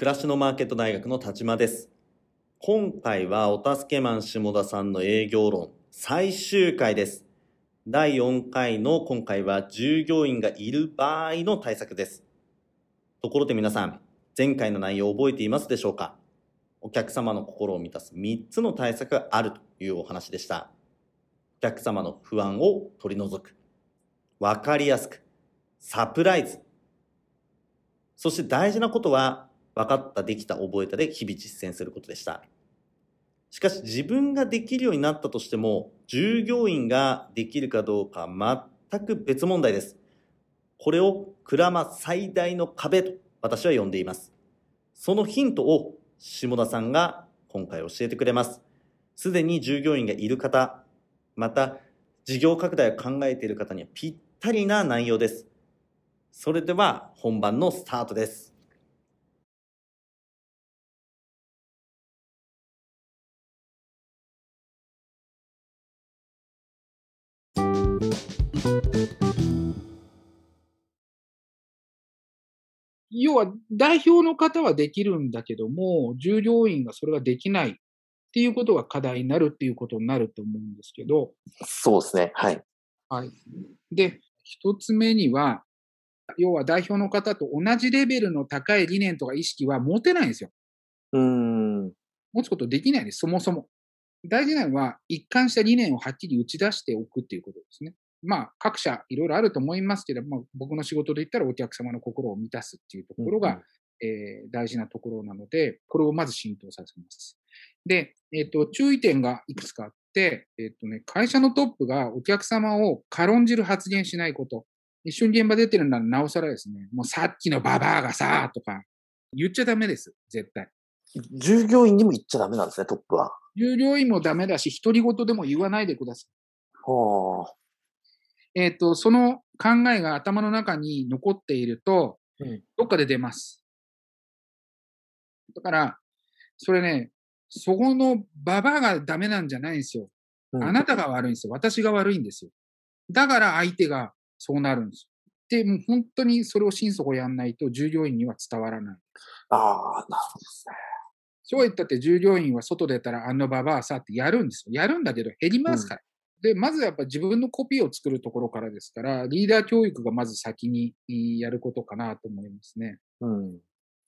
暮らしのマーケット大学の田島です。今回はお助けマン下田さんの営業論最終回です。第4回の今回は従業員がいる場合の対策です。ところで皆さん、前回の内容を覚えていますでしょうか？お客様の心を満たす3つの対策があるというお話でした。お客様の不安を取り除く。わかりやすく。サプライズ。そして大事なことは、分かった、できた、覚えたで日々実践することでした。しかし自分ができるようになったとしても、従業員ができるかどうか全く別問題です。これを鞍馬最大の壁と私は呼んでいます。そのヒントを下田さんが今回教えてくれます。すでに従業員がいる方、また事業拡大を考えている方にはぴったりな内容です。それでは本番のスタートです。要は代表の方はできるんだけども、従業員がそれができないっていうことが課題になるっていうことになると思うんですけど。そうですね。はい。はい。で、一つ目には、要は代表の方と同じレベルの高い理念とか意識は持てないんですよ。持つことできないです、そもそも。大事なのは、一貫した理念をはっきり打ち出しておくっていうことですね。まあ、各社いろいろあると思いますけど、まあ、僕の仕事で言ったらお客様の心を満たすっていうところが、大事なところなので、これをまず浸透させます。で、注意点がいくつかあって、会社のトップがお客様を軽んじる発言しないこと。一緒に現場出てるならなおさらですね、もうさっきのババアがさ、とか言っちゃダメです、絶対。従業員にも言っちゃダメなんですね、トップは。従業員もダメだし、独り言でも言わないでください。はあ。その考えが頭の中に残っていると、どっかで出ます。だから、それね、そこのババアがダメなんじゃないんですよ。あなたが悪いんですよ。私が悪いんですよ。だから相手がそうなるんですよ。で、もう本当にそれを心底やんないと従業員には伝わらない。ああ、なるほどですね。そう言ったって従業員は外出たらあのババアさってやるんですよ。やるんだけど減りますから。で、まずやっぱ自分のコピーを作るところからですから、リーダー教育がまず先にやることかなと思いますね。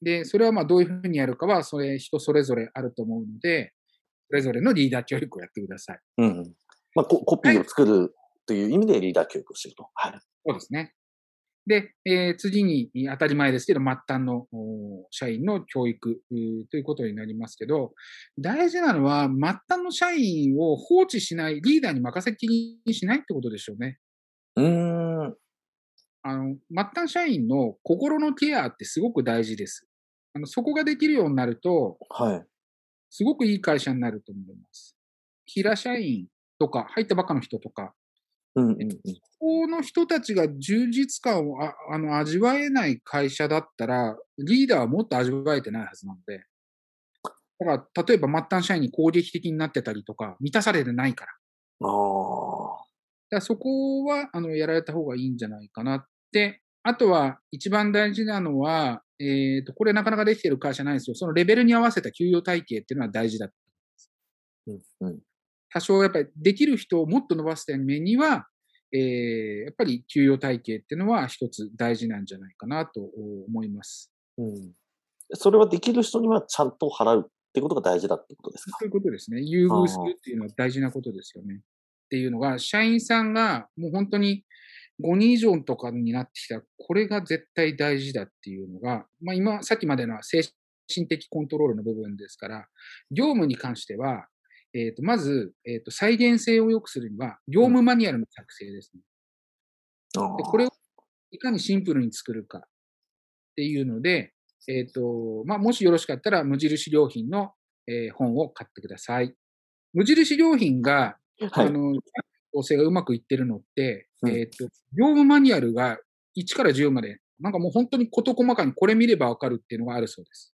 で、それはまあどういうふうにやるかは、それ人それぞれあると思うので、それぞれのリーダー教育をやってください。まあ、コピーを作るという意味でリーダー教育をすると。はい。そうですね。で、次に当たり前ですけど、末端の社員の教育ということになりますけど、大事なのは末端の社員を放置しない、リーダーに任せっきりにしないってことでしょうね。末端社員の心のケアってすごく大事です。そこができるようになると、はい、すごくいい会社になると思います。平社員とか入ったばっかの人とか、この人たちが充実感を味わえない会社だったら、リーダーはもっと味わえてないはずなので、だから例えば末端社員に攻撃的になってたりとか、満たされてないから、だからそこはやられた方がいいんじゃないかなって、あとは一番大事なのは、これなかなかできてる会社ないんですよ、そのレベルに合わせた給与体系っていうのは大事だと思います。多少やっぱりできる人をもっと伸ばすためには、やっぱり給与体系っていうのは一つ大事なんじゃないかなと思います。それはできる人にはちゃんと払うってことが大事だってことですか？そういうことですね。優遇するっていうのは大事なことですよね。っていうのが、社員さんがもう本当に5人以上とかになってきたら、これが絶対大事だっていうのが、まあ今、さっきまでのは精神的コントロールの部分ですから、業務に関しては、まず、再現性を良くするには、業務マニュアルの作成ですね。でこれをいかにシンプルに作るかっていうので、まあ、もしよろしかったら、無印良品の、本を買ってください。無印良品が、構成がうまくいってるのって、業務マニュアルが1から10まで、なんかもう本当に事細かにこれ見ればわかるっていうのがあるそうです。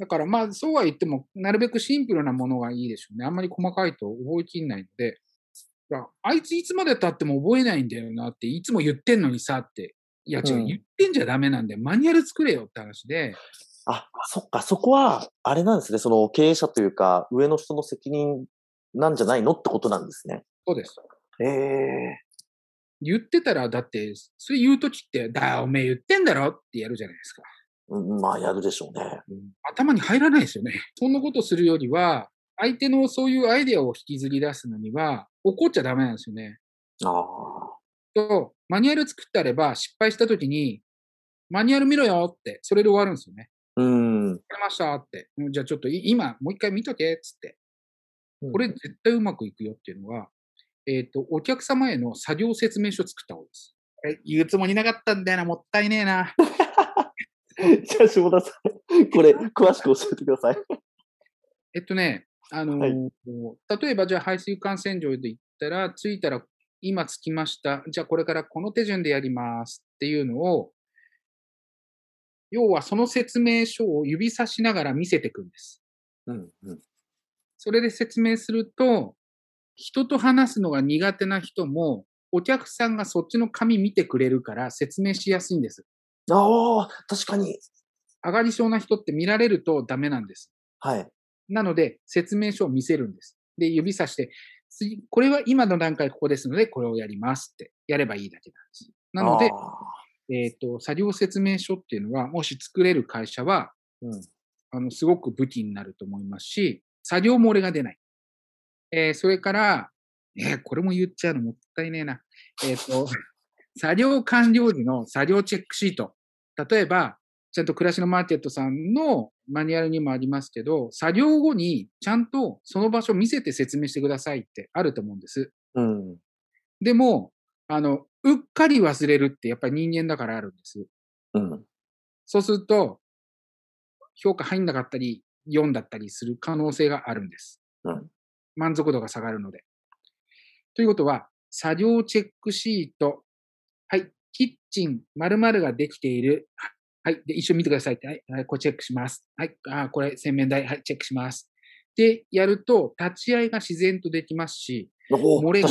だからまあそうは言ってもなるべくシンプルなものがいいでしょうね。あんまり細かいと覚えきんないので、あいついつまで経っても覚えないんだよなっていつも言ってんのにさって、いや違う、言ってんじゃダメなんだよ。マニュアル作れよって話で、あ、そっか、そこは、あれなんですね。その経営者というか、上の人の責任なんじゃないのってことなんですね。そうです。言ってたら、だって、それ言うときって、おめえ言ってんだろってやるじゃないですか。うん、まあ、やるでしょうね。頭に入らないですよね。そんなことするよりは、相手のそういうアイデアを引きずり出すのには、怒っちゃダメなんですよね。ああ。と、マニュアル作ってあれば、失敗したときに、マニュアル見ろよって、それで終わるんですよね。わかりましたって。じゃあちょっと今、もう一回見とけっつって。これ絶対うまくいくよっていうのは、お客様への作業説明書作った方がいいです。言うつもりなかったんだよな、もったいねえな。じゃあ、下田さん、これ、詳しく教えてください。はい、例えば、じゃあ、排水管洗浄で言ったら、着いたら、今着きました。じゃあ、これからこの手順でやりますっていうのを、要はその説明書を指さしながら見せていくんです。うんうん、それで説明すると、人と話すのが苦手な人も、お客さんがそっちの紙見てくれるから説明しやすいんです。ああ、確かに。上がり症な人って見られるとダメなんです。はい。なので、説明書を見せるんです。で、指さして、これは今の段階ここですので、これをやりますって、やればいいだけなんです。なので、作業説明書っていうのは、もし作れる会社は、すごく武器になると思いますし、作業漏れが出ない。それから、これも言っちゃうのもったいねえな。作業完了時の作業チェックシート。例えば、ちゃんと暮らしのマーケットさんのマニュアルにもありますけど、作業後にちゃんとその場所見せて説明してくださいってあると思うんです。うん、でも、うっかり忘れるってやっぱり人間だからあるんです。うん、そうすると、評価入んなかったり、4だったりする可能性があるんです。うん、満足度が下がるので。ということは、作業チェックシート。はい。キッチン、〇〇ができている。はい。で、一緒に見てくださいって。はい。これチェックします。はい。あ、これ洗面台。はい。チェックします。で、やると、立ち会いが自然とできますし、漏れが。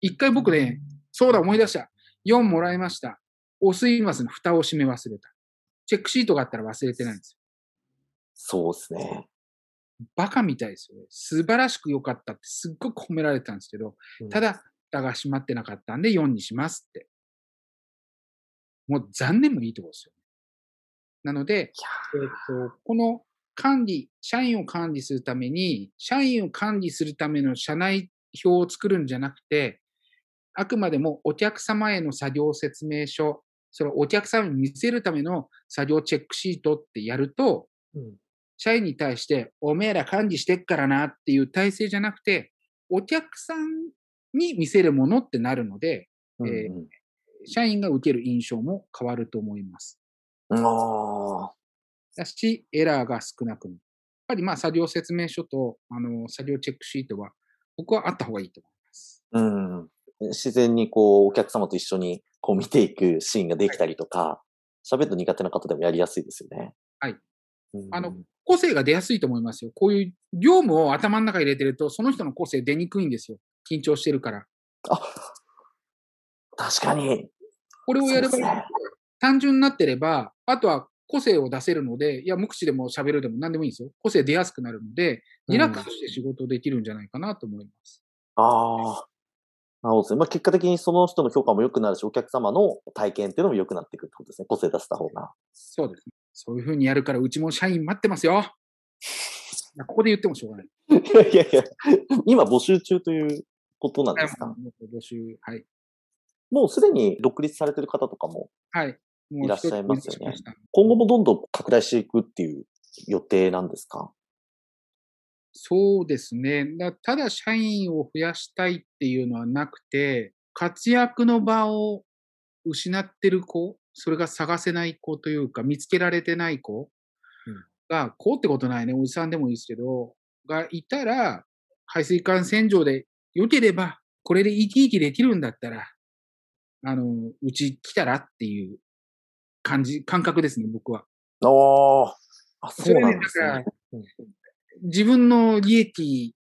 一回僕ね、そうだ、思い出した。4もらいました。お吸いますの蓋を閉め忘れた。チェックシートがあったら忘れてないんですよ。そうですね。バカみたいですよね。素晴らしく良かったってすっごく褒められたんですけど、ただ、蓋が閉まってなかったんで4にしますって。もう残念もいいところですよね。なので、この管理、社員を管理するために、社員を管理するための社内表を作るんじゃなくて、あくまでもお客様への作業説明書、それをお客様に見せるための作業チェックシートってやると、社員に対して、おめえら管理してっからなっていう体制じゃなくて、お客さんに見せるものってなるので、社員が受ける印象も変わると思います。だし、エラーが少なくなる。やっぱりまあ作業説明書と作業チェックシートは、僕はあった方がいいと思います。自然にこうお客様と一緒にこう見ていくシーンができたりとか、喋ると苦手な方でもやりやすいですよね。はい。個性が出やすいと思いますよ。こういう業務を頭の中に入れてると、その人の個性出にくいんですよ。緊張してるから。あ、確かに。これをやれば、単純になってれば、あとは個性を出せるので、いや、無口でも喋るでも何でもいいんですよ。個性出やすくなるので、リラックスして仕事できるんじゃないかなと思います。ああ。まあ、結果的にその人の評価も良くなるし、お客様の体験っていうのも良くなってくるってことですね。個性出した方が。そうですね。そういうふうにやるから、うちも社員待ってますよ。ここで言ってもしょうがない。いやいや、今募集中ということなんですか？募集、はい。もうすでに独立されてる方とかもいらっしゃいますよね。今後もどんどん拡大していくっていう予定なんですか？そうですね。ただ社員を増やしたいっていうのはなくて、活躍の場を失ってる子、それが探せない子というか、見つけられてない子が、こうってことないね、おじさんでもいいですけど、がいたら、排水管洗浄で良ければ、これで生き生きできるんだったら、うち来たらっていう感覚ですね、僕は。あ、そうなんですね。自分の利益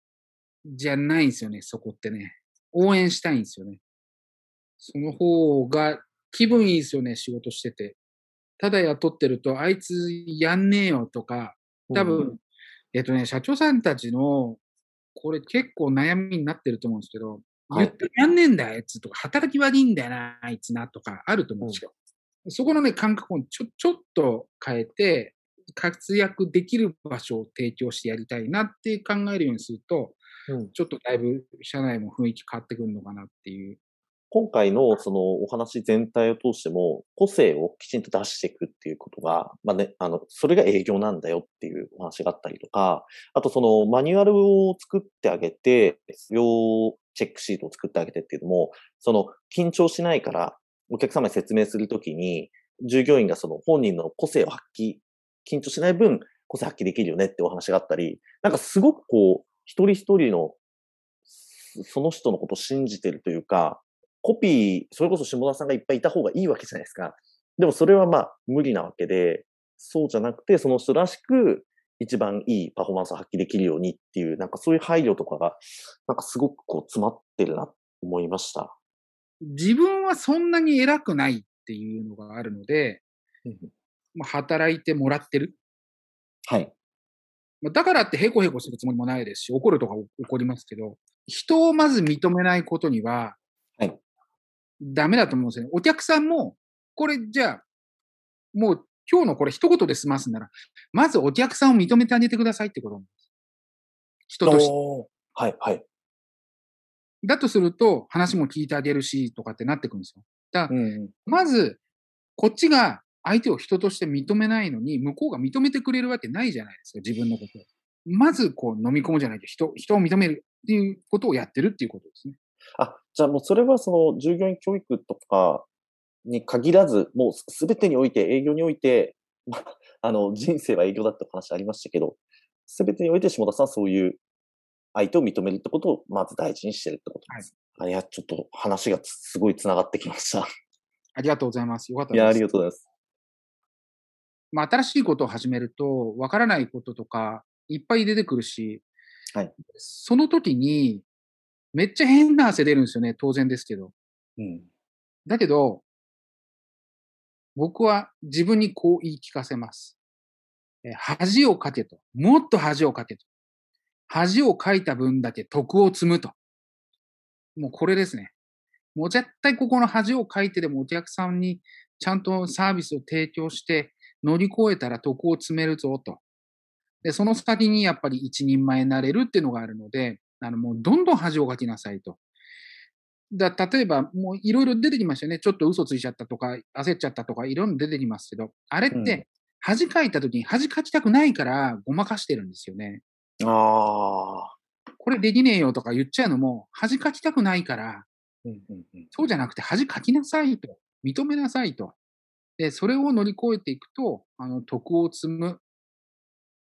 じゃないんですよね、そこってね。応援したいんですよね。その方が気分いいですよね、仕事してて。ただ雇ってると、あいつやんねえよとか、多分、うん、社長さんたちの、これ結構悩みになってると思うんですけど、はい、言ってやんねえんだ、あいつとか、働き悪いんだよな、あいつな、とか、あると思うんですよ。うん、そこのね、感覚をちょっと変えて、活躍できる場所を提供してやりたいなって考えるようにすると、うん、ちょっとだいぶ社内も雰囲気変わってくるのかなっていう。今回のそのお話全体を通しても個性をきちんと出していくっていうことが、まあね、それが営業なんだよっていうお話があったりとか、あとそのマニュアルを作ってあげて、要チェックシートを作ってあげてっていうのも、その緊張しないからお客様に説明するときに、従業員がその本人の個性を発揮、緊張しない分個性発揮できるよねってお話があったり、なんかすごくこう、一人一人のその人のことを信じてるというか、コピー、それこそ下田さんがいっぱいいた方がいいわけじゃないですか。でもそれはまあ無理なわけで、そうじゃなくてその人らしく一番いいパフォーマンスを発揮できるようにっていう、なんかそういう配慮とかが、なんかすごくこう詰まってるなと思いました。自分はそんなに偉くないっていうのがあるので、まあ働いてもらってる。はい。だからってへこへこするつもりもないですし、怒るとか怒りますけど、人をまず認めないことには、はい。ダメだと思うんですよね。お客さんも、これじゃあ、もう今日のこれ一言で済ますなら、まずお客さんを認めてあげてくださいってことなんです。人として。はい、はい。だとすると、話も聞いてあげるし、とかってなってくるんですよ。だから、うん、まず、こっちが相手を人として認めないのに、向こうが認めてくれるわけないじゃないですか、自分のことを。まず、こう、飲み込むじゃないけど、人を認めるっていうことをやってるっていうことですね。あ、じゃあもうそれはその従業員教育とかに限らず、もうすべてにおいて、営業において、人生は営業だってお話ありましたけど、すべてにおいて下田さんはそういう相手を認めるってことをまず大事にしてるってことです。はい、いや、ちょっと話がすごい繋がってきました。ありがとうございます。よかったです。いや、ありがとうございます。まあ、新しいことを始めると、わからないこととか、いっぱい出てくるし、はい、その時に、めっちゃ変な汗出るんですよね。当然ですけど。うん。だけど、僕は自分にこう言い聞かせます。恥をかけと。もっと恥をかけと。恥をかいた分だけ徳を積むと。もうこれですね。もう絶対ここの恥をかいてでもお客さんにちゃんとサービスを提供して乗り越えたら徳を積めるぞと。で、その先にやっぱり一人前になれるっていうのがあるので、もうどんどん恥をかきなさいと。例えば、もういろいろ出てきましたよね。ちょっと嘘ついちゃったとか、焦っちゃったとか、いろいろ出てきますけど、あれって、恥かいたときに恥かきたくないから、ごまかしてるんですよね。ああ。これできねえよとか言っちゃうのも、恥かきたくないから、そうじゃなくて、恥かきなさいと。認めなさいと。で、それを乗り越えていくと、徳を積む。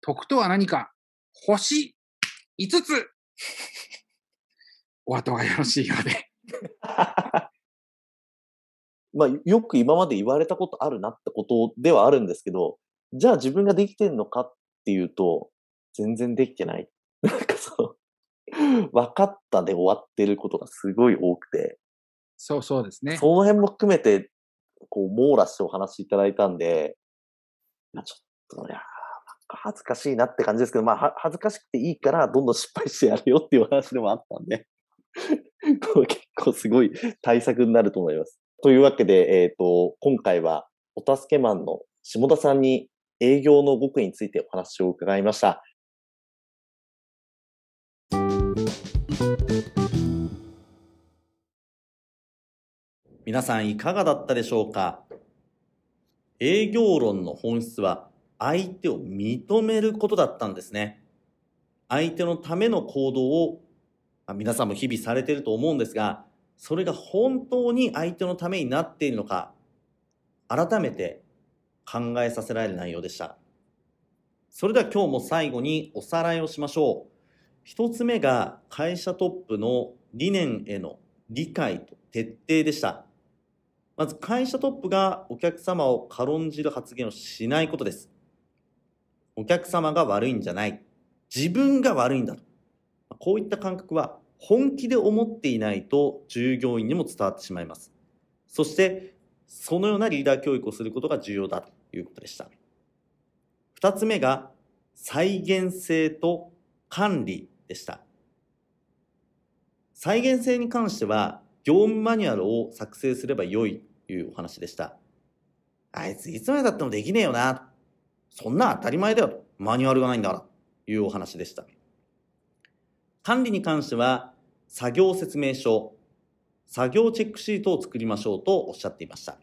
徳とは何か、星5つお後がよろしいようでまあよく今まで言われたことあるなってことではあるんですけど、じゃあ自分ができてんのかっていうと全然できてない。なんかそう分かったで終わってることがすごい多くて、そうですね、その辺も含めてこう網羅してお話しいただいたんで、ちょっとね恥ずかしいなって感じですけど、まあ、恥ずかしくていいから、どんどん失敗してやるよっていう話でもあったんで、これ結構すごい対策になると思います。というわけで、今回は、お助けマンの下田さんに営業の極意についてお話を伺いました。皆さんいかがだったでしょうか？営業論の本質は、相手を認めることだったんですね。相手のための行動を、皆さんも日々されていると思うんですが、それが本当に相手のためになっているのか、改めて考えさせられる内容でした。それでは今日も最後におさらいをしましょう。一つ目が会社トップの理念への理解と徹底でした。まず会社トップがお客様を軽んじる発言をしないことです。お客様が悪いんじゃない。自分が悪いんだと。こういった感覚は本気で思っていないと従業員にも伝わってしまいます。そしてそのようなリーダー教育をすることが重要だということでした。2つ目が再現性と管理でした。再現性に関しては業務マニュアルを作成すれば良いというお話でした。あいついつまでたってもできねえよな。そんな当たり前だよ。マニュアルがないんだからというお話でした。管理に関しては作業説明書、作業チェックシートを作りましょうとおっしゃっていました。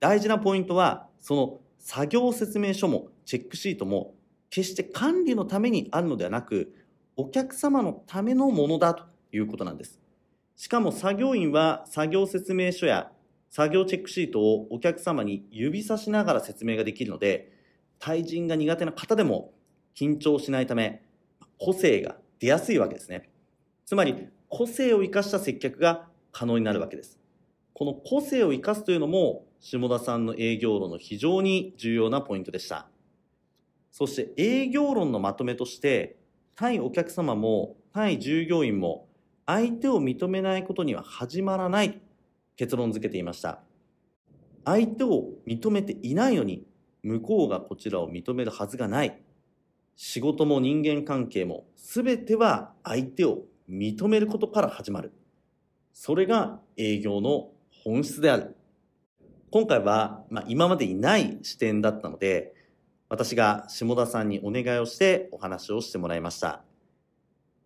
大事なポイントはその作業説明書もチェックシートも決して管理のためにあるのではなく、お客様のためのものだということなんです。しかも作業員は作業説明書や作業チェックシートをお客様に指さしながら説明ができるので、対人が苦手な方でも緊張しないため個性が出やすいわけですね。つまり個性を生かした接客が可能になるわけです。この個性を生かすというのも下田さんの営業論の非常に重要なポイントでした。そして営業論のまとめとして、対お客様も対従業員も相手を認めないことには始まらないと結論付けていました。相手を認めていないのに向こうがこちらを認めるはずがない。仕事も人間関係も全ては相手を認めることから始まる。それが営業の本質である。今回は、今までにない視点だったので、私が下田さんにお願いをしてお話をしてもらいました。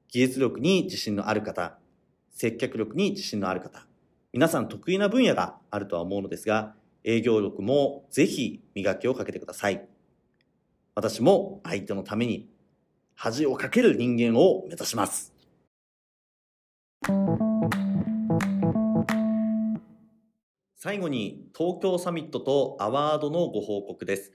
技術力に自信のある方、接客力に自信のある方、皆さん得意な分野があるとは思うのですが、営業力もぜひ磨きをかけてください。私も相手のために恥をかける人間を目指します。最後に東京サミットとアワードのご報告です。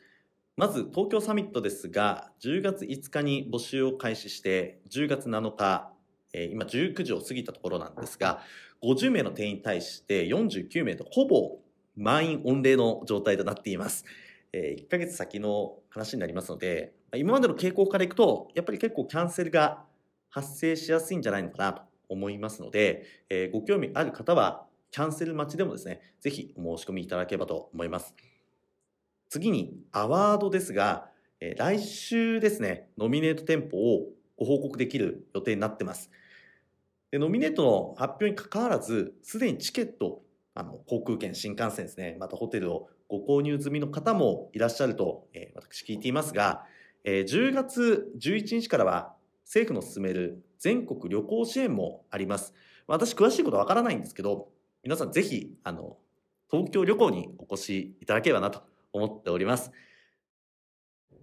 まず東京サミットですが、10月5日に募集を開始して、10月7日、今19時を過ぎたところなんですが、50名の定員に対して49名とほぼ満員御礼の状態となっています。1ヶ月先の話になりますので、今までの傾向からいくと、やっぱり結構キャンセルが発生しやすいんじゃないのかなと思いますので、ご興味ある方は、キャンセル待ちでもですね、ぜひお申し込みいただければと思います。次にアワードですが、来週ですね、ノミネート店舗をご報告できる予定になってます。で、ノミネートの発表に関わらず、すでにチケット、航空券、新幹線ですね、またホテルをご購入済みの方もいらっしゃると、私聞いていますが、10月11日からは政府の進める全国旅行支援もあります。私詳しいことはわからないんですけど、皆さんぜひ東京旅行にお越しいただければなと思っております。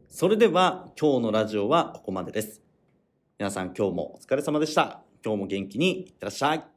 それでは今日のラジオはここまでです。皆さん今日もお疲れ様でした。今日も元気にいってらっしゃい。